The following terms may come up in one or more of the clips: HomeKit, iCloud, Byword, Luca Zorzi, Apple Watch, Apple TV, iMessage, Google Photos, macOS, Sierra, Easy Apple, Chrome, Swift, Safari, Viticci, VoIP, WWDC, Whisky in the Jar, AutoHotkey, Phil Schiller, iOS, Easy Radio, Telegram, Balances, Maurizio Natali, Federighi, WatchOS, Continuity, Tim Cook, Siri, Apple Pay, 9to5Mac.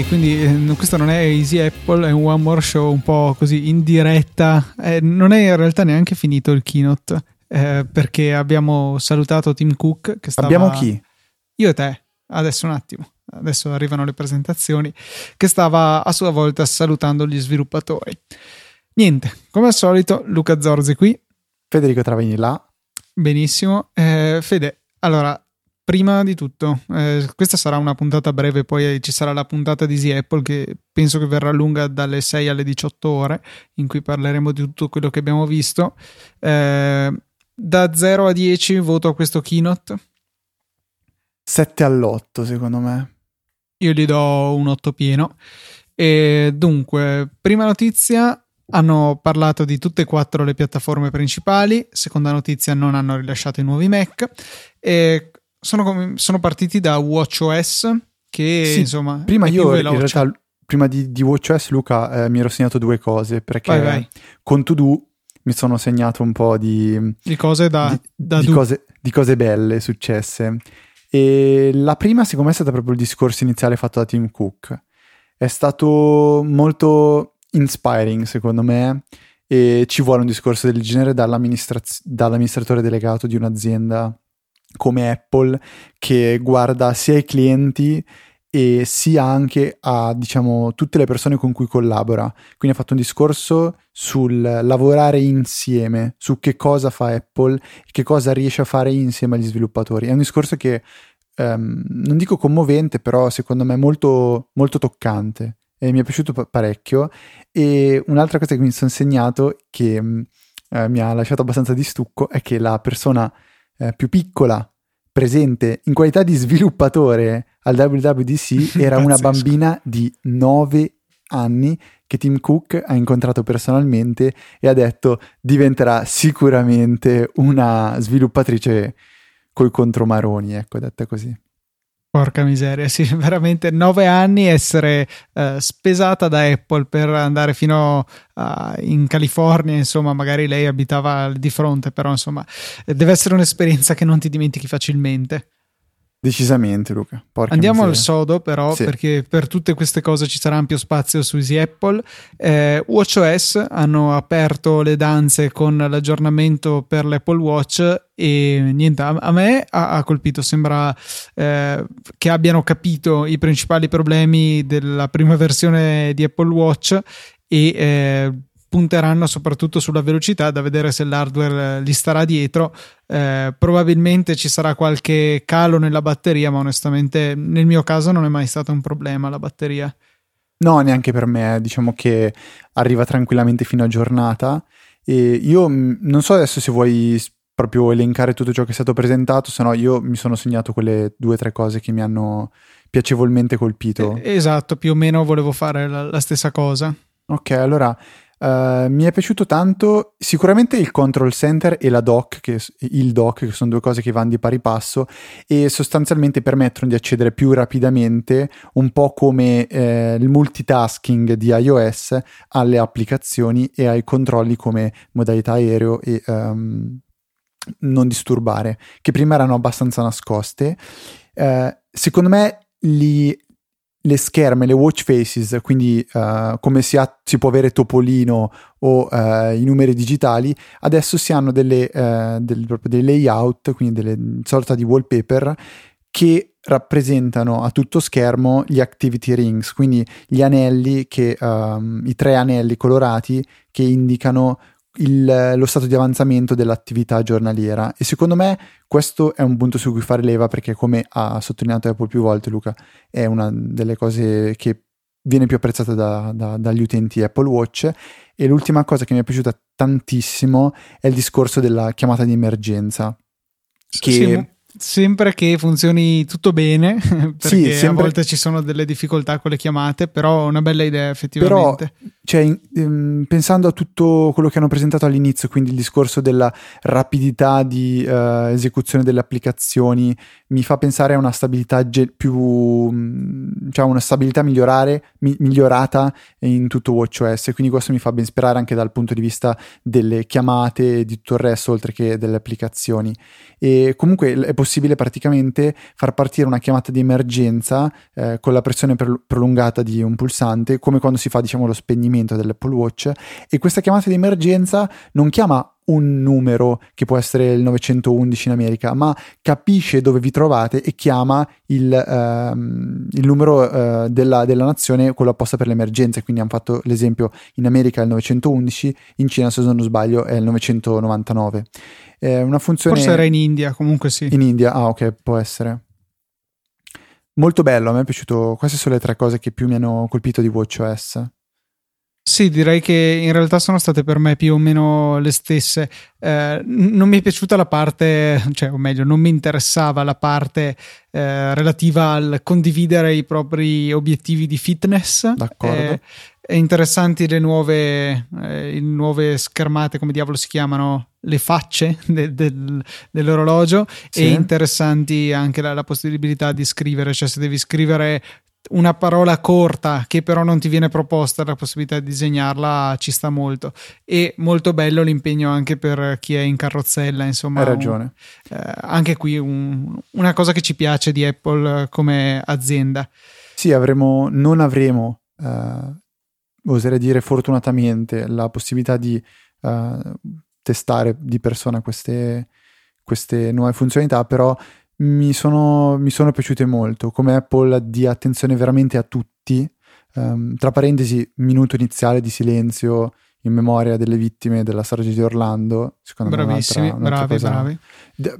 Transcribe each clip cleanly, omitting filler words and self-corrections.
Ok, quindi questo non è Easy Apple, è un one more show un po' così in diretta, non è in realtà neanche finito il keynote, perché abbiamo salutato Tim Cook che stava... Abbiamo chi? Io e te, adesso un attimo. Adesso arrivano le presentazioni, che stava a sua volta salutando gli sviluppatori. Niente, come al solito Luca Zorzi qui, Federico Travenila. Benissimo, Fede, allora prima di tutto questa sarà una puntata breve, poi ci sarà la puntata di Easy Apple che penso che verrà lunga dalle 6 alle 18 ore in cui parleremo di tutto quello che abbiamo visto. Da 0 a 10 voto a questo keynote. 7 all'8 secondo me. Io gli do un 8 pieno. E dunque, prima notizia, hanno parlato di tutte e quattro le piattaforme principali. Seconda notizia, non hanno rilasciato i nuovi Mac. E sono partiti da WatchOS che sì, insomma, prima io in realtà prima di WatchOS, Luca, mi ero segnato due cose perché vai. Con To Do mi sono segnato un po' di cose di cose belle successe. E la prima secondo me è stata proprio il discorso iniziale fatto da Tim Cook, è stato molto inspiring secondo me, e ci vuole un discorso del genere dall'amministratore delegato di un'azienda come Apple che guarda sia ai clienti e sia anche a, diciamo, tutte le persone con cui collabora. Quindi ha fatto un discorso sul lavorare insieme, su che cosa fa Apple e che cosa riesce a fare insieme agli sviluppatori. È un discorso che non dico commovente, però secondo me molto, molto toccante, e mi è piaciuto parecchio. E un'altra cosa che mi sono segnato, che mi ha lasciato abbastanza di stucco, è che la persona più piccola presente in qualità di sviluppatore al WWDC era una bambina di 9 anni che Tim Cook ha incontrato personalmente e ha detto diventerà sicuramente una sviluppatrice coi contromaroni, ecco, detta così. Porca miseria, sì, veramente 9 anni, essere spesata da Apple per andare fino in California, insomma, magari lei abitava di fronte, però insomma deve essere un'esperienza che non ti dimentichi facilmente. Decisamente, Luca. Porca Andiamo miseria. Al sodo però, sì, perché per tutte queste cose ci sarà ampio spazio su Easy Apple. WatchOS hanno aperto le danze con l'aggiornamento per l'Apple Watch e niente, a me ha colpito, sembra che abbiano capito i principali problemi della prima versione di Apple Watch e punteranno soprattutto sulla velocità, da vedere se l'hardware li starà dietro. Probabilmente ci sarà qualche calo nella batteria, ma onestamente nel mio caso non è mai stato un problema la batteria. No, neanche per me, diciamo che arriva tranquillamente fino a giornata. E io non so adesso se vuoi proprio elencare tutto ciò che è stato presentato, se no io mi sono segnato quelle 2 o 3 cose che mi hanno piacevolmente colpito. Esatto, più o meno volevo fare la stessa cosa. Ok, allora... mi è piaciuto tanto sicuramente il control center e il dock, che sono due cose che vanno di pari passo e sostanzialmente permettono di accedere più rapidamente, un po' come il multitasking di iOS, alle applicazioni e ai controlli come modalità aereo e non disturbare, che prima erano abbastanza nascoste. Secondo me le scherme, le watch faces, quindi come si può avere Topolino o i numeri digitali, adesso si hanno dei layout, quindi delle sorta di wallpaper che rappresentano a tutto schermo gli activity rings, quindi gli anelli, i 3 anelli colorati che indicano lo stato di avanzamento dell'attività giornaliera. E secondo me questo è un punto su cui fare leva, perché come ha sottolineato Apple più volte, Luca, è una delle cose che viene più apprezzata dagli utenti Apple Watch. E l'ultima cosa che mi è piaciuta tantissimo è il discorso della chiamata di emergenza, che sempre che funzioni tutto bene, perché sì, sempre... a volte ci sono delle difficoltà con le chiamate, però è una bella idea effettivamente. Però cioè, pensando a tutto quello che hanno presentato all'inizio, quindi il discorso della rapidità di esecuzione delle applicazioni, mi fa pensare a una stabilità migliorata in tutto WatchOS, quindi questo mi fa ben sperare anche dal punto di vista delle chiamate e di tutto il resto, oltre che delle applicazioni. E comunque è possibile praticamente far partire una chiamata di emergenza con la pressione prolungata di un pulsante, come quando si fa, diciamo, lo spegnimento dell'Apple Watch, e questa chiamata di emergenza non chiama un numero che può essere il 911 in America, ma capisce dove vi trovate e chiama il numero della nazione con la posta per l'emergenza. Quindi hanno fatto l'esempio: in America è il 911, in Cina, se non sbaglio, è il 999. È una funzione, forse era in India, comunque sì. In India, ah ok, può essere. Molto bello, a me è piaciuto. Queste sono le tre cose che più mi hanno colpito di WatchOS. Sì, direi che in realtà sono state per me più o meno le stesse. Non mi è piaciuta la parte, non mi interessava la parte relativa al condividere i propri obiettivi di fitness. D'accordo. È interessanti le nuove schermate, come diavolo si chiamano, le facce dell'orologio, sì. E interessanti anche la possibilità di scrivere, cioè se devi scrivere una parola corta che però non ti viene proposta, la possibilità di disegnarla ci sta molto. E molto bello l'impegno anche per chi è in carrozzella, insomma. Hai ragione. Anche qui una cosa che ci piace di Apple come azienda. Sì, non avremo oserei dire fortunatamente la possibilità di testare di persona queste nuove funzionalità, però mi sono piaciute molto, come Apple dia attenzione veramente a tutti. Tra parentesi, minuto iniziale di silenzio in memoria delle vittime della strage di Orlando, secondo me bravi.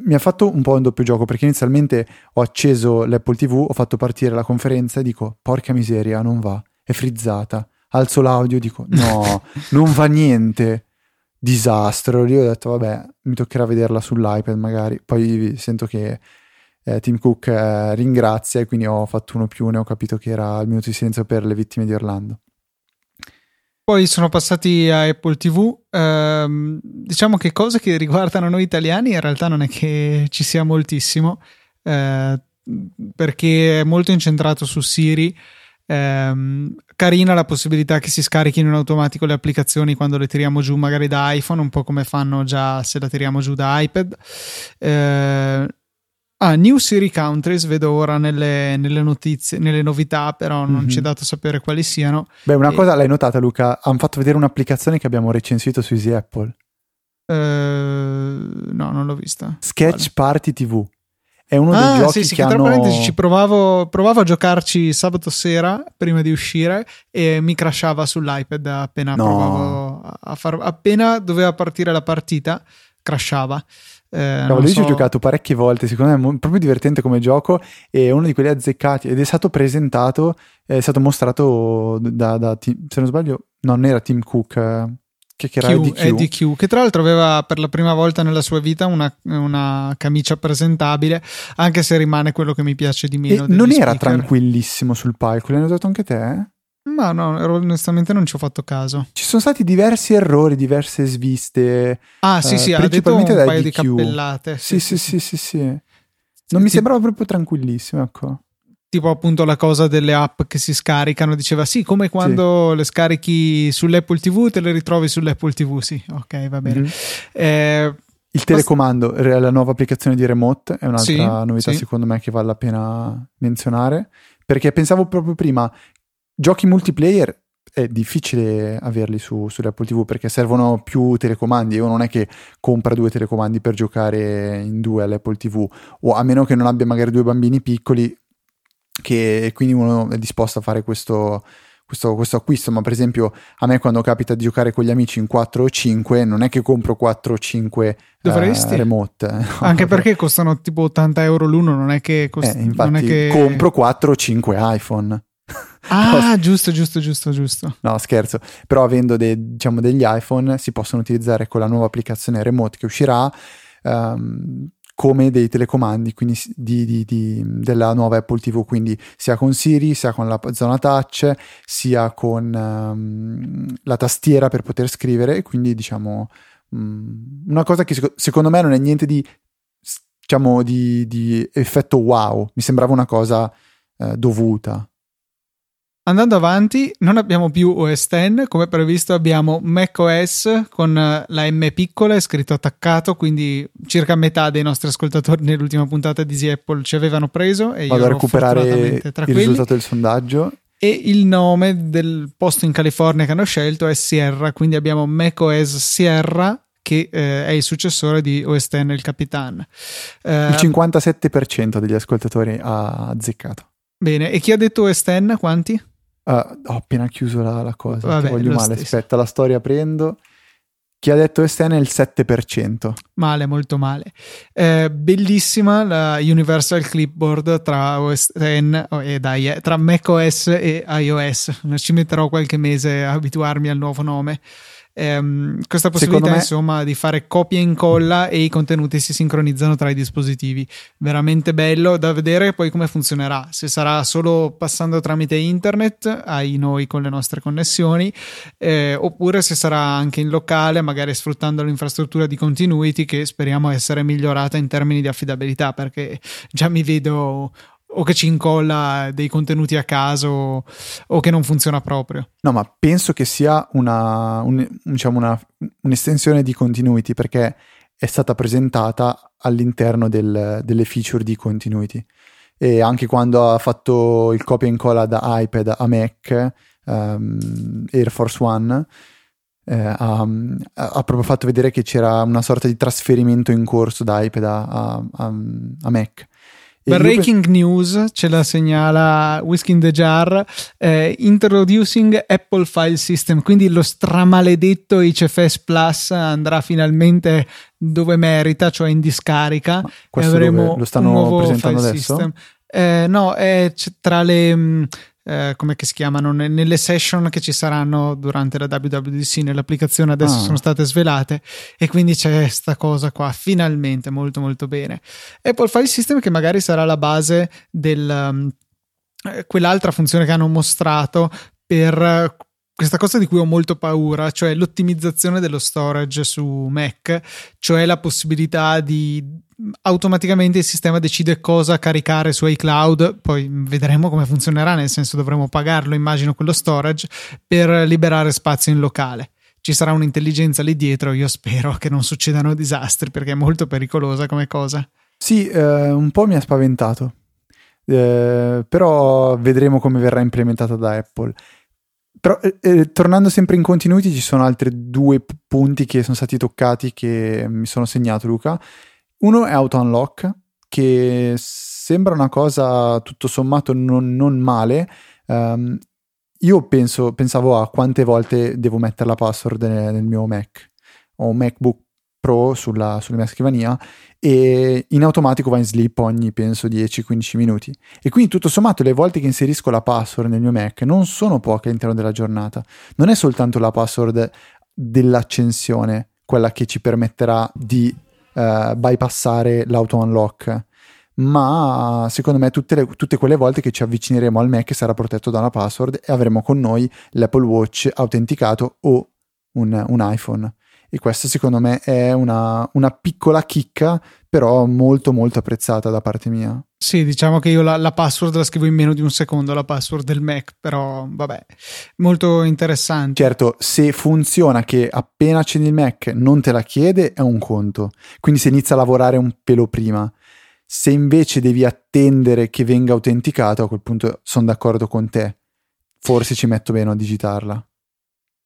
Mi ha fatto un po' un doppio gioco, perché inizialmente ho acceso l'Apple TV, ho fatto partire la conferenza e dico: porca miseria, non va, è frizzata. Alzo l'audio, dico no, non va niente, disastro. Io ho detto vabbè, mi toccherà vederla sull'iPad magari. Poi sento che Tim Cook ringrazia, e quindi ho fatto 1+1, ho capito che era il minuto di silenzio per le vittime di Orlando. Poi sono passati a Apple TV. Diciamo che cose che riguardano noi italiani in realtà non è che ci sia moltissimo, perché è molto incentrato su Siri. Carina la possibilità che si scarichino in automatico le applicazioni quando le tiriamo giù magari da iPhone, un po' come fanno già se la tiriamo giù da iPad. New Siri Countries vedo ora nelle notizie, nelle novità, però non ci è dato sapere quali siano. Beh, una cosa l'hai notata, Luca? Hanno fatto vedere un'applicazione che abbiamo recensito su Easy Apple. No, non l'ho vista. Sketch Party TV. È uno dei giochi che tra parentesi ci provavo a giocarci sabato sera prima di uscire e mi crashava sull'iPad appena provavo appena doveva partire la partita, crashava. Ci ho giocato parecchie volte, secondo me è proprio divertente come gioco, è uno di quelli azzeccati ed è stato presentato, è stato mostrato da se non sbaglio non era Tim Cook, che era EDQ, che tra l'altro aveva per la prima volta nella sua vita una camicia presentabile, anche se rimane quello che mi piace di meno. E non era tranquillissimo sul palco, l'hai notato anche te? Ma no, onestamente non ci ho fatto caso. Ci sono stati diversi errori, diverse sviste. Sì, ha detto un paio di cappellate. Sì. Non mi sembrava proprio tranquillissimo, ecco. Tipo appunto la cosa delle app che si scaricano, diceva sì, come quando le scarichi sull'Apple TV te le ritrovi sull'Apple TV, sì, ok, va bene. Il telecomando, la nuova applicazione di remote è un'altra novità secondo me che vale la pena menzionare, perché pensavo proprio prima, giochi multiplayer è difficile averli sull'Apple TV perché servono più telecomandi. Io non è che compra 2 telecomandi per giocare in 2 all'Apple TV, o a meno che non abbia magari 2 bambini piccoli, che quindi uno è disposto a fare questo acquisto. Ma per esempio a me quando capita di giocare con gli amici in 4 o 5 non è che compro 4 o 5 remote, anche perché costano tipo 80 euro l'uno, non è che infatti non è che compro 4 o 5 iPhone. Giusto. No, scherzo, però avendo degli iPhone si possono utilizzare con la nuova applicazione remote che uscirà. come dei telecomandi, quindi della nuova Apple TV, quindi sia con Siri, sia con la zona touch, sia con la tastiera per poter scrivere. Quindi diciamo una cosa che secondo me non è niente di, diciamo, di effetto wow, mi sembrava una cosa dovuta. Andando avanti, non abbiamo più OS X, come previsto abbiamo macOS con la M piccola, è scritto attaccato, quindi circa metà dei nostri ascoltatori nell'ultima puntata di Easy Apple ci avevano preso. E vado a recuperare il risultato del sondaggio. E il nome del posto in California che hanno scelto è Sierra, quindi abbiamo macOS Sierra, che è il successore di OS X, il Capitan. Il 57% degli ascoltatori ha azzeccato. Bene, e chi ha detto OS X? Quanti? Ho appena chiuso la cosa. Vabbè, ti voglio male, stesso. Aspetta, la storia prendo. Chi ha detto OS X è il 7%. Male, molto male. Bellissima la Universal Clipboard tra OS X tra macOS e iOS. Ci metterò qualche mese a abituarmi al nuovo nome. Questa possibilità insomma di fare copia e incolla e i contenuti si sincronizzano tra i dispositivi, veramente bello da vedere poi come funzionerà, se sarà solo passando tramite internet ai noi con le nostre connessioni, oppure se sarà anche in locale, magari sfruttando l'infrastruttura di Continuity, che speriamo essere migliorata in termini di affidabilità, perché già mi vedo o che ci incolla dei contenuti a caso o che non funziona proprio. No, ma penso che sia un'estensione di Continuity, perché è stata presentata all'interno delle feature di Continuity, e anche quando ha fatto il copia e incolla da iPad a Mac, Air Force One, ha proprio fatto vedere che c'era una sorta di trasferimento in corso da iPad a Mac. Breaking news, ce la segnala Whisky in the Jar, introducing Apple File System, quindi lo stramaledetto ICFS Plus andrà finalmente dove merita, cioè in discarica, e avremo lo stanno un nuovo presentando file adesso? System. No, è tra le... come che si chiamano, nelle session che ci saranno durante la WWDC nell'applicazione adesso sono state svelate, e quindi c'è sta cosa qua finalmente, molto molto bene. Apple File System, che magari sarà la base del quell'altra funzione che hanno mostrato per questa cosa di cui ho molto paura, cioè l'ottimizzazione dello storage su Mac, cioè la possibilità di automaticamente il sistema decide cosa caricare su iCloud, poi vedremo come funzionerà, nel senso dovremo pagarlo, immagino, quello storage per liberare spazio in locale. Ci sarà un'intelligenza lì dietro, io spero che non succedano disastri perché è molto pericolosa come cosa. Sì, un po' mi ha spaventato, però vedremo come verrà implementata da Apple. Però tornando sempre in Continuity, ci sono altri due punti che sono stati toccati che mi sono segnato, Luca. Uno è auto unlock, che sembra una cosa tutto sommato non male. Io pensavo a quante volte devo mettere la password nel mio Mac. Ho un MacBook Pro sulla mia scrivania e in automatico va in sleep ogni, penso, 10-15 minuti. E quindi tutto sommato le volte che inserisco la password nel mio Mac non sono poche all'interno della giornata. Non è soltanto la password dell'accensione quella che ci permetterà di bypassare l'auto unlock, ma secondo me tutte quelle volte che ci avvicineremo al Mac sarà protetto da una password e avremo con noi l'Apple Watch autenticato o un iPhone, e questo secondo me è una piccola chicca, però molto molto apprezzata da parte mia. Sì, diciamo che io la password la scrivo in meno di un secondo, la password del Mac, però vabbè, molto interessante. Certo, se funziona che appena accendi il Mac non te la chiede è un conto, quindi se inizia a lavorare un pelo prima. Se invece devi attendere che venga autenticato, a quel punto sono d'accordo con te, forse ci metto bene a digitarla.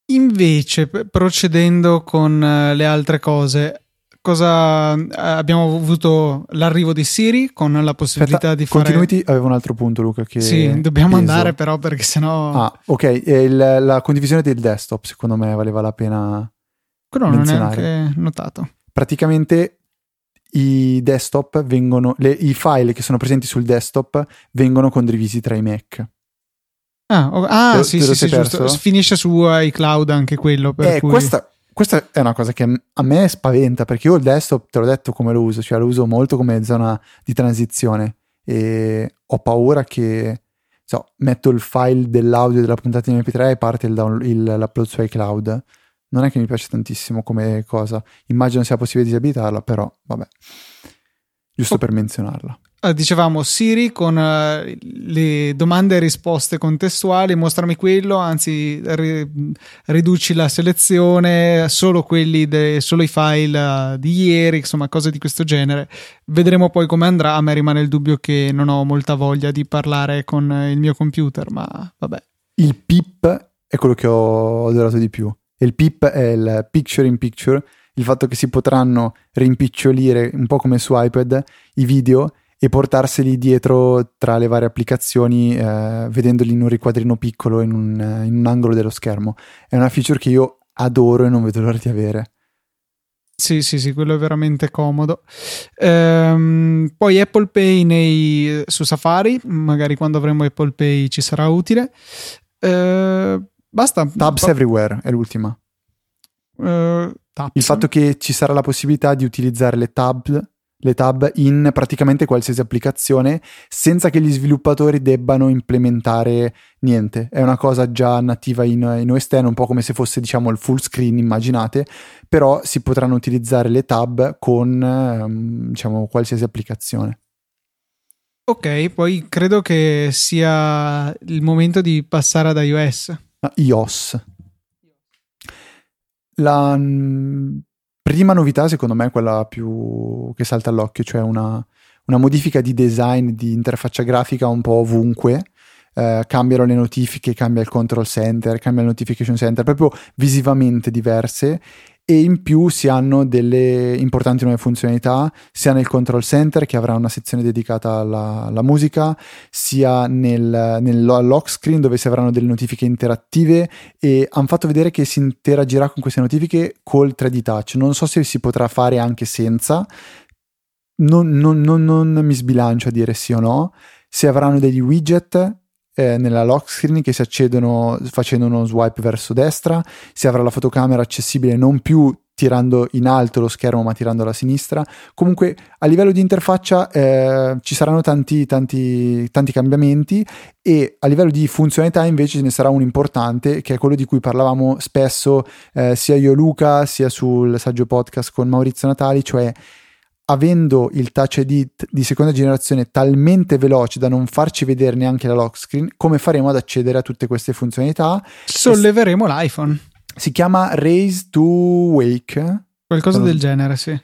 Invece, procedendo con le altre cose, abbiamo avuto l'arrivo di Siri con la possibilità di fare... Continuity aveva un altro punto, Luca, che... Sì, dobbiamo andare però perché sennò... Ah, ok, la condivisione del desktop secondo me valeva la pena menzionare. Non è anche notato. Praticamente i desktop vengono... I file che sono presenti sul desktop vengono condivisi tra i Mac. Ah, sì, giusto. Finisce su iCloud anche quello. Per cui... questa... Questa è una cosa che a me spaventa, perché io il desktop, te l'ho detto come lo uso, cioè lo uso molto come zona di transizione, e ho paura che metto il file dell'audio della puntata in MP3 e parte l'upload su iCloud. Non è che mi piace tantissimo come cosa, immagino sia possibile disabilitarla, però vabbè, giusto per menzionarla. Dicevamo Siri con le domande e risposte contestuali, mostrami quello, anzi riduci la selezione, solo i file di ieri, insomma cose di questo genere. Vedremo poi come andrà, a me rimane il dubbio che non ho molta voglia di parlare con il mio computer, ma vabbè. Il PIP è quello che ho adorato di più, e il PIP è il picture in picture, il fatto che si potranno rimpicciolire un po' come su iPad i video e portarseli dietro tra le varie applicazioni, vedendoli in un riquadrino piccolo in un angolo dello schermo. È una feature che io adoro e non vedo l'ora di avere. Sì, quello è veramente comodo. Poi Apple Pay su Safari, magari quando avremo Apple Pay ci sarà utile. Basta. Tabs Everywhere è l'ultima. Il fatto che ci sarà la possibilità di utilizzare le tab in praticamente qualsiasi applicazione senza che gli sviluppatori debbano implementare niente. È una cosa già nativa in OS X, un po' come se fosse, diciamo, il full screen, immaginate, però si potranno utilizzare le tab con, diciamo, qualsiasi applicazione. Ok, poi credo che sia il momento di passare ad iOS. iOS. La prima novità, secondo me, è quella più che salta all'occhio, cioè una modifica di design, di interfaccia grafica un po' ovunque. Cambiano le notifiche, cambia il control center, cambia il notification center, proprio visivamente diverse, e in più si hanno delle importanti nuove funzionalità, sia nel control center, che avrà una sezione dedicata alla musica, sia nel lock screen, dove si avranno delle notifiche interattive, e hanno fatto vedere che si interagirà con queste notifiche col 3D touch. Non so se si potrà fare anche senza, non mi sbilancio a dire sì o no. Se avranno degli widget nella lock screen che si accedono facendo uno swipe verso destra, si avrà la fotocamera accessibile non più tirando in alto lo schermo ma tirando alla sinistra. Comunque a livello di interfaccia ci saranno tanti cambiamenti, e a livello di funzionalità invece ce ne sarà un importante, che è quello di cui parlavamo spesso sia io e Luca sia sul saggio podcast con Maurizio Natali, cioè avendo il Touch ID di seconda generazione talmente veloce da non farci vedere neanche la lock screen, come faremo ad accedere a tutte queste funzionalità? Solleveremo l'iPhone. Si chiama Raise to Wake. Qualcosa del genere, sì.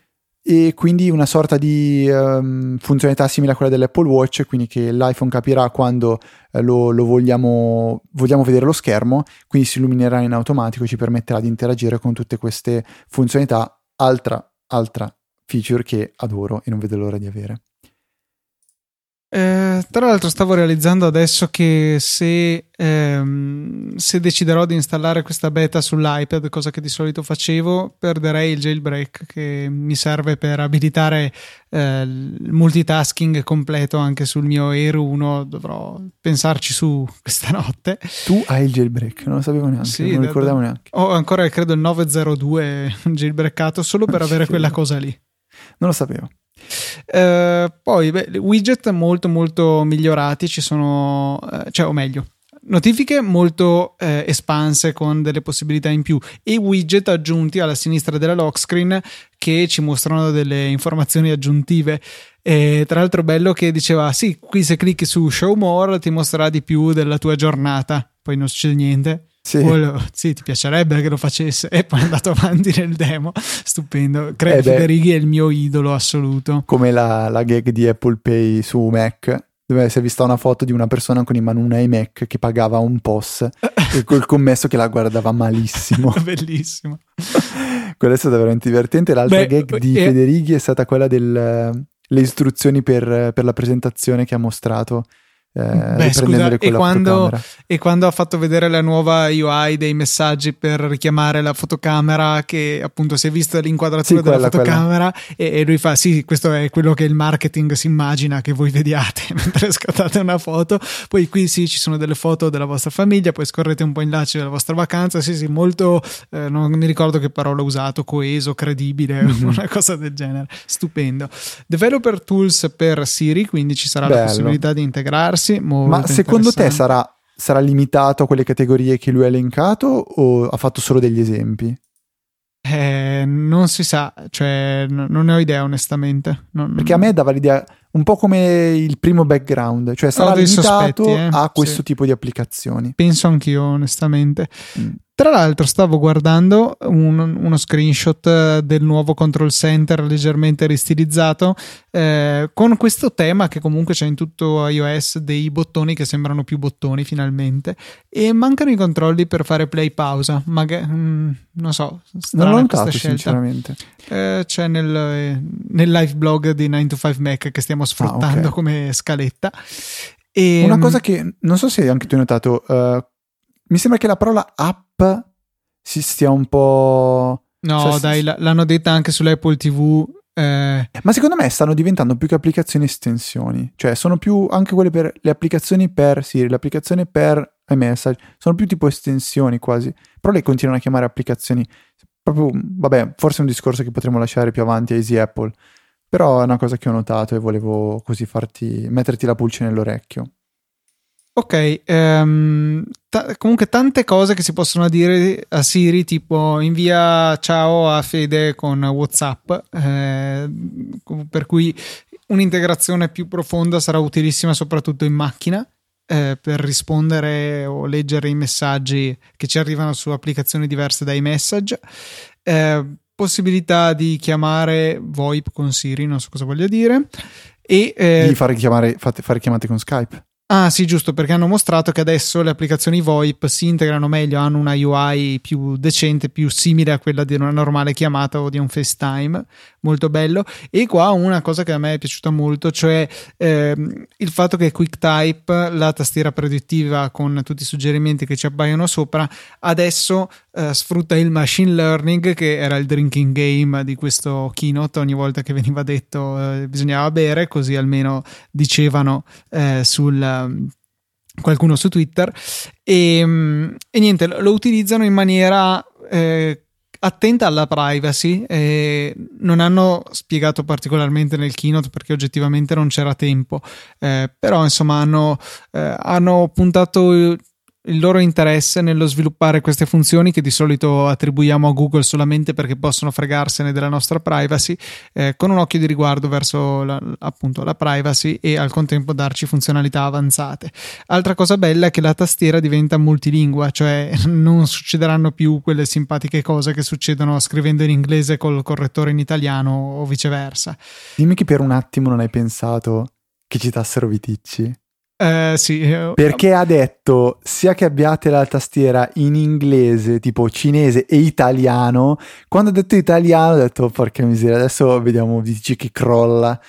E quindi una sorta di funzionalità simile a quella dell'Apple Watch, quindi che l'iPhone capirà quando lo vogliamo vedere lo schermo, quindi si illuminerà in automatico e ci permetterà di interagire con tutte queste funzionalità. Altra feature che adoro e non vedo l'ora di avere. Tra l'altro stavo realizzando adesso che se deciderò di installare questa beta sull'iPad, cosa che di solito facevo, perderei il jailbreak che mi serve per abilitare il multitasking completo anche sul mio Air 1. Dovrò pensarci su questa notte. Tu hai il jailbreak? Non lo sapevo neanche, sì, non lo ricordavo neanche. Ho ancora, credo, il 902 jailbreakato solo per avere quella cosa lì. Non lo sapevo. Poi widget molto migliorati ci sono, notifiche molto espanse con delle possibilità in più, e widget aggiunti alla sinistra della lock screen che ci mostrano delle informazioni aggiuntive. Tra l'altro bello che diceva, sì, qui se clicchi su show more ti mostrerà di più della tua giornata, poi non succede niente. Sì. Sì, ti piacerebbe che lo facesse, e poi è andato avanti nel demo. Stupendo. Federighi è il mio idolo assoluto. Come la gag di Apple Pay su Mac, dove si è vista una foto di una persona con in mano un iMac che pagava un POS e col commesso che la guardava malissimo. Bellissimo. Quella è stata veramente divertente. L'altra gag di Federighi è stata quella delle istruzioni per la presentazione che ha mostrato. Beh, scusa, e quando ha fatto vedere la nuova UI dei messaggi per richiamare la fotocamera, che appunto si è vista l'inquadratura della fotocamera, e lui fa: sì, questo è quello che il marketing si immagina che voi vediate mentre scattate una foto, poi qui sì ci sono delle foto della vostra famiglia, poi scorrete un po' in là della vostra vacanza, sì molto, non mi ricordo che parola ho usato, coeso, credibile, una cosa del genere. Stupendo. Developer tools per Siri, quindi ci sarà la possibilità di integrarsi. Ma secondo te sarà limitato a quelle categorie che lui ha elencato, o ha fatto solo degli esempi? Non si sa, cioè non ne ho idea onestamente. Perché a me dava l'idea un po' come il primo background, cioè sarà limitato a questo tipo di applicazioni. Penso anch'io onestamente. Tra l'altro stavo guardando uno screenshot del nuovo control center leggermente ristilizzato, con questo tema che comunque c'è in tutto iOS, dei bottoni che sembrano più bottoni finalmente, e mancano i controlli per fare play pausa. Non so, strana non l'ho questa notato, scelta sinceramente. C'è nel live blog di 9to5Mac che stiamo sfruttando come scaletta. E una cosa che non so se anche tu hai notato, mi sembra che la parola app si stia un po'... l'hanno detta anche sull'Apple TV. Ma secondo me stanno diventando più che applicazioni estensioni. Cioè sono più anche quelle per le applicazioni per Siri, l'applicazione per iMessage. Sono più tipo estensioni quasi. Però le continuano a chiamare applicazioni. Proprio, vabbè, forse è un discorso che potremmo lasciare più avanti a Easy Apple. Però è una cosa che ho notato e volevo così metterti la pulce nell'orecchio. Ok, comunque tante cose che si possono dire a Siri, tipo invia ciao a Fede con WhatsApp, per cui un'integrazione più profonda sarà utilissima soprattutto in macchina, per rispondere o leggere i messaggi che ci arrivano su applicazioni diverse da iMessage. Possibilità di chiamare VoIP con Siri, non so cosa voglia dire, e di fare chiamate con Skype. Ah sì, giusto, perché hanno mostrato che adesso le applicazioni VoIP si integrano meglio, hanno una UI più decente, più simile a quella di una normale chiamata o di un FaceTime. Molto bello. E qua una cosa che a me è piaciuta molto, cioè il fatto che QuickType, la tastiera predittiva con tutti i suggerimenti che ci appaiono sopra, adesso sfrutta il machine learning, che era il drinking game di questo keynote. Ogni volta che veniva detto bisognava bere, così almeno dicevano qualcuno su Twitter, e niente, lo utilizzano in maniera attenta alla privacy. Non hanno spiegato particolarmente nel keynote perché oggettivamente non c'era tempo, però insomma hanno puntato il loro interesse nello sviluppare queste funzioni che di solito attribuiamo a Google solamente perché possono fregarsene della nostra privacy, con un occhio di riguardo verso appunto la privacy, e al contempo darci funzionalità avanzate. Altra cosa bella è che la tastiera diventa multilingua, cioè non succederanno più quelle simpatiche cose che succedono scrivendo in inglese col correttore in italiano o viceversa. Dimmi che per un attimo non hai pensato che citassero Viticci. Sì. Perché ha detto sia che abbiate la tastiera in inglese, tipo cinese e italiano. Quando ha detto italiano ho detto porca miseria, adesso vediamo Viticci che crolla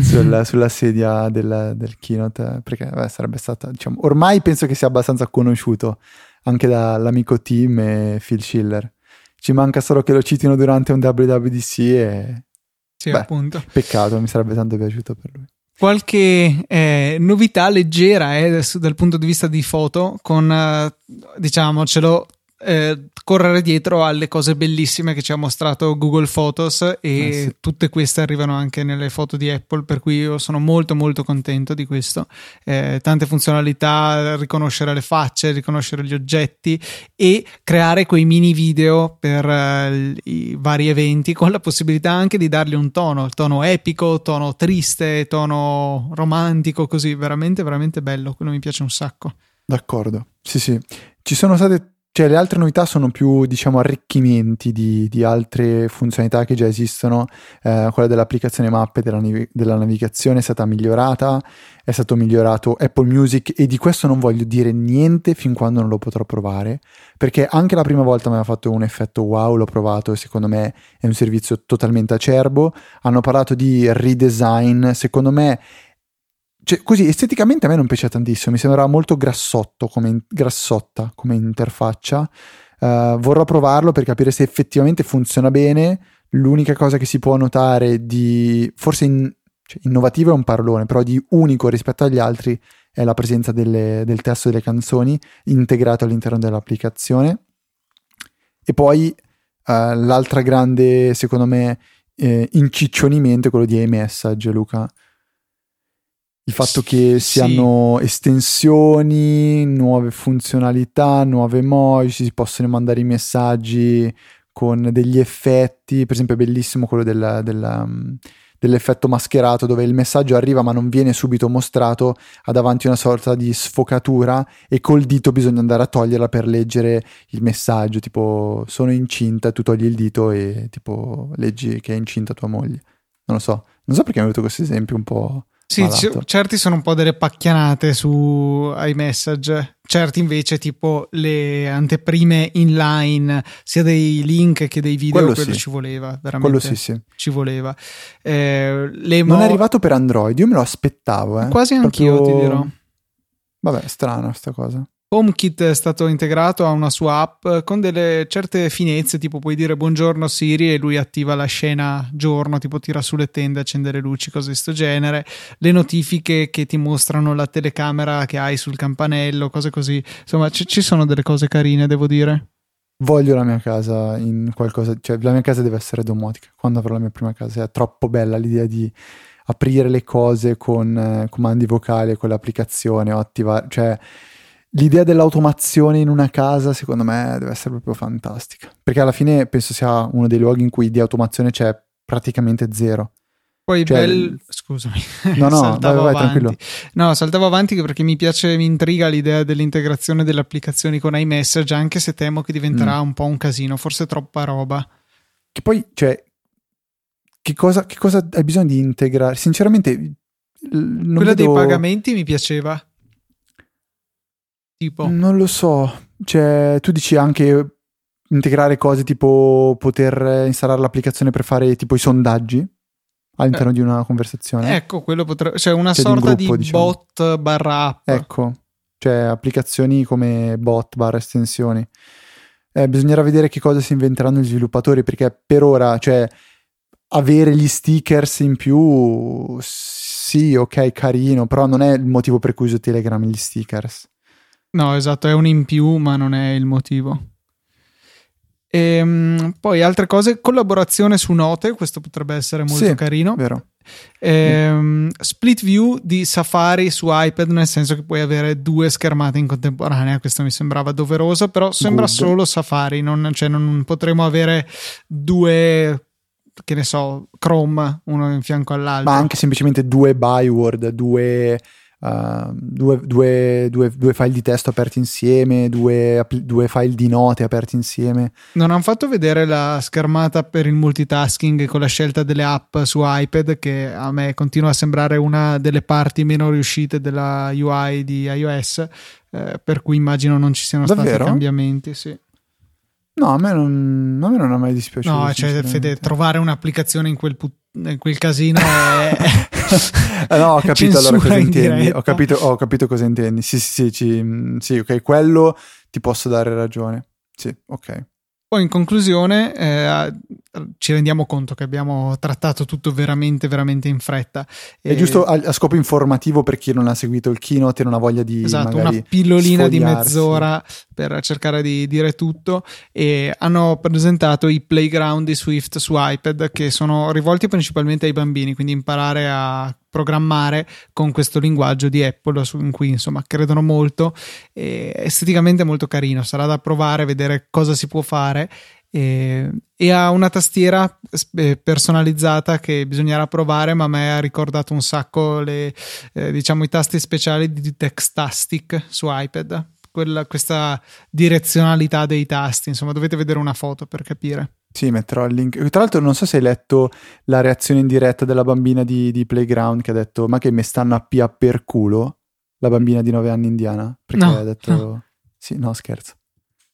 sulla sedia del keynote, perché sarebbe stata, diciamo, ormai penso che sia abbastanza conosciuto anche dall'amico Tim e Phil Schiller. Ci manca solo che lo citino durante un WWDC e... Sì, appunto. Peccato, mi sarebbe tanto piaciuto per lui. Qualche novità leggera dal punto di vista di foto, con diciamocelo, correre dietro alle cose bellissime che ci ha mostrato Google Photos, e sì, tutte queste arrivano anche nelle foto di Apple, per cui io sono molto molto contento di questo. Tante funzionalità, riconoscere le facce, riconoscere gli oggetti e creare quei mini video per i vari eventi, con la possibilità anche di dargli un tono epico, tono triste, tono romantico, così veramente veramente bello. Quello mi piace un sacco. D'accordo, sì, ci sono state... Cioè le altre novità sono più, diciamo, arricchimenti di altre funzionalità che già esistono. Quella dell'applicazione mappe, della navigazione è stata migliorata, è stato migliorato Apple Music, e di questo non voglio dire niente fin quando non lo potrò provare, perché anche la prima volta mi ha fatto un effetto wow, l'ho provato e secondo me è un servizio totalmente acerbo. Hanno parlato di redesign, secondo me cioè, così esteticamente a me non piaceva tantissimo, mi sembrava molto grassotta come interfaccia. Vorrò provarlo per capire se effettivamente funziona bene. L'unica cosa che si può notare di forse innovativo è un parolone, però di unico rispetto agli altri è la presenza del testo delle canzoni integrato all'interno dell'applicazione. E poi l'altra grande, secondo me, inciccionimento è quello di iMessage, Luca. Il fatto che si hanno estensioni, nuove funzionalità, nuove emoji, si possono mandare i messaggi con degli effetti. Per esempio è bellissimo quello dell'effetto mascherato, dove il messaggio arriva ma non viene subito mostrato, ha davanti una sorta di sfocatura e col dito bisogna andare a toglierla per leggere il messaggio, tipo sono incinta, tu togli il dito e tipo leggi che è incinta tua moglie. Non so perché mi è venuto questo esempio un po'... Sì, certi sono un po' delle pacchianate su iMessage, certi invece tipo le anteprime inline sia dei link che dei video, quello sì. Ci voleva veramente, quello sì. Ci voleva. Non è arrivato per Android, io me lo aspettavo, quasi anch'io, ti dirò. Vabbè, strana sta cosa. HomeKit è stato integrato a una sua app con delle certe finezze, tipo puoi dire buongiorno Siri e lui attiva la scena giorno, tipo tira su le tende, accende le luci, cose di sto genere, le notifiche che ti mostrano la telecamera che hai sul campanello, cose così. Insomma, ci sono delle cose carine, devo dire. Voglio la mia casa in qualcosa, cioè la mia casa deve essere domotica. Quando avrò la mia prima casa è troppo bella l'idea di aprire le cose con comandi vocali, con l'applicazione o attivare, cioè l'idea dell'automazione in una casa secondo me deve essere proprio fantastica, perché alla fine penso sia uno dei luoghi in cui di automazione c'è praticamente zero. Poi cioè, scusami, no, vai tranquillo. No, saltavo avanti perché mi intriga l'idea dell'integrazione delle applicazioni con iMessage, anche se temo che diventerà un po' un casino, forse troppa roba. Che poi, cioè, che cosa hai bisogno di integrare? Sinceramente non quella vedo... dei pagamenti mi piaceva. Tipo. Non lo so, cioè tu dici anche integrare cose tipo poter installare l'applicazione per fare tipo i sondaggi all'interno di una conversazione. Ecco, quello potrebbe, cioè una sorta di, un gruppo, di diciamo. Bot barra app. Ecco, cioè applicazioni come bot barra estensioni. Bisognerà vedere che cosa si inventeranno gli sviluppatori, perché per ora, cioè avere gli stickers in più, sì, ok, carino, però non è il motivo per cui uso Telegram gli stickers. No, esatto, è un in più, ma non è il motivo. Poi altre cose, collaborazione su note, questo potrebbe essere molto carino. Vero. Split view di Safari su iPad, nel senso che puoi avere due schermate in contemporanea, questo mi sembrava doveroso, però sembra solo Safari, non potremo avere due... che ne so, Chrome, uno in fianco all'altro. Ma anche semplicemente due Byword, due file di testo aperti insieme, due file di note aperti insieme. Non hanno fatto vedere la schermata per il multitasking con la scelta delle app su iPad, che a me continua a sembrare una delle parti meno riuscite della UI di iOS, per cui immagino non ci siano stati cambiamenti. Sì. No, a me non è mai dispiaciuto. No, cioè Fede, trovare un'applicazione in quel casino è... No, ho capito allora cosa intendi. Ho capito cosa intendi. Sì, ok, quello ti posso dare ragione. Sì, ok. Poi in conclusione ci rendiamo conto che abbiamo trattato tutto veramente veramente in fretta. È giusto a scopo informativo per chi non ha seguito il keynote e non ha voglia di una pillolina sfogliarsi. Di mezz'ora per cercare di dire tutto. E hanno presentato i playground di Swift su iPad, che sono rivolti principalmente ai bambini, quindi imparare a programmare con questo linguaggio di Apple in cui insomma credono molto. Esteticamente molto carino, sarà da provare, vedere cosa si può fare, e ha una tastiera personalizzata che bisognerà provare, ma a me ha ricordato un sacco i tasti speciali di Textastic su iPad, questa direzionalità dei tasti. Insomma, dovete vedere una foto per capire. Sì, metterò il link. Tra l'altro non so se hai letto la reazione in diretta della bambina di Playground, che ha detto ma che mi stanno a pia per culo, la bambina di 9 anni indiana, perché ha detto sì, no scherzo.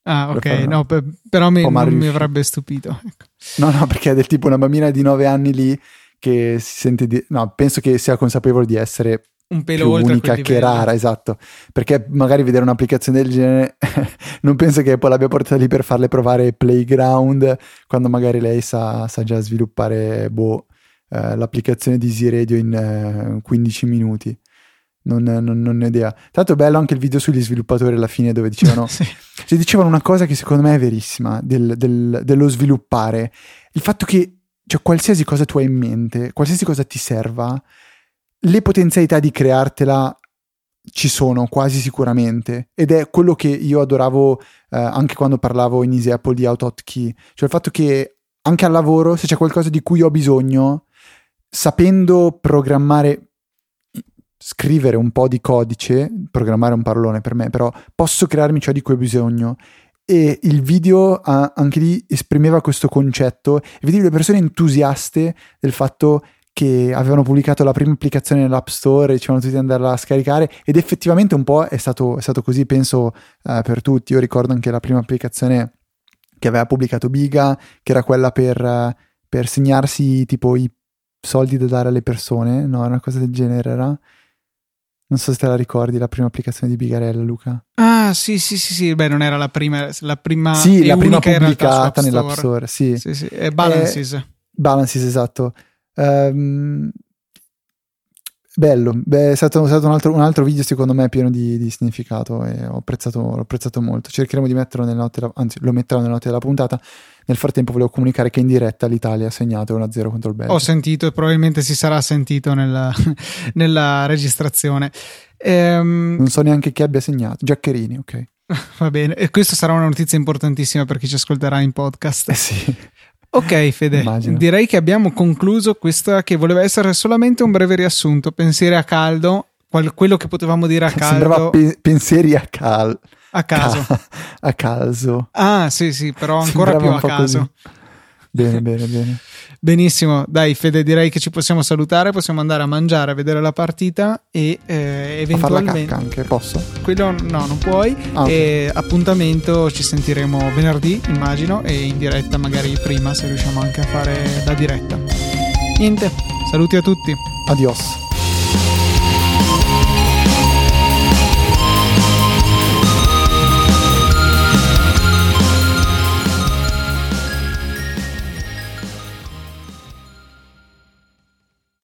Ah ok, no, però mi avrebbe stupito. Ecco. No, perché è del tipo una bambina di 9 anni lì che si sente penso che sia consapevole di essere un pelo più oltre unica che rara, esatto, perché magari vedere un'applicazione del genere non penso che poi l'abbia portata lì per farle provare Playground, quando magari lei sa già sviluppare l'applicazione di Easy Radio in 15 minuti. Non ne ho idea. Tanto è bello anche il video sugli sviluppatori alla fine, dove dicevano sì. Cioè dicevano una cosa che secondo me è verissima dello sviluppare, il fatto che, cioè, qualsiasi cosa tu hai in mente, qualsiasi cosa ti serva, le potenzialità di creartela ci sono quasi sicuramente, ed è quello che io adoravo anche quando parlavo in Easy Apple di AutoHotkey, cioè il fatto che anche al lavoro, se c'è qualcosa di cui ho bisogno, sapendo programmare, scrivere un po' di codice, programmare un parolone per me, però posso crearmi ciò di cui ho bisogno. E il video anche lì esprimeva questo concetto, e vedevi le persone entusiaste del fatto che avevano pubblicato la prima applicazione nell'App Store e dicevano tutti di andarla a scaricare, ed effettivamente un po' è stato così, penso per tutti. Io ricordo anche la prima applicazione che aveva pubblicato Biga, che era quella per segnarsi tipo i soldi da dare alle persone, no, una cosa del genere era. Non so se te la ricordi, la prima applicazione di Bigarella, Luca. Ah, sì, beh, non era la prima sì, la prima pubblicata nell'App Store. Sì. Balances, esatto. Bello, beh, è stato un altro video secondo me pieno di significato, e l'ho apprezzato molto. Cercheremo di metterlo lo metterò nella notte della puntata. Nel frattempo volevo comunicare che in diretta l'Italia ha segnato 1-0 contro il Belgio. Ho sentito, e probabilmente si sarà sentito nella registrazione. Non so neanche chi abbia segnato. Giaccherini, ok. Va bene, e questa sarà una notizia importantissima per chi ci ascolterà in podcast. Sì. Ok Fede, immagino. Direi che abbiamo concluso questa che voleva essere solamente un breve riassunto, pensieri a caldo, quello che potevamo dire a caldo. Sembrava pensieri a caldo. A caso. A caso. Ah sì, però ancora sembrava più a caso. Così. Bene. Benissimo, dai Fede, direi che ci possiamo salutare, possiamo andare a mangiare, a vedere la partita e eventualmente... A far la cacca anche, posso? Quello no, non puoi. E appuntamento, ci sentiremo venerdì immagino, e in diretta magari prima se riusciamo anche a fare la diretta. Niente, saluti a tutti. Adios.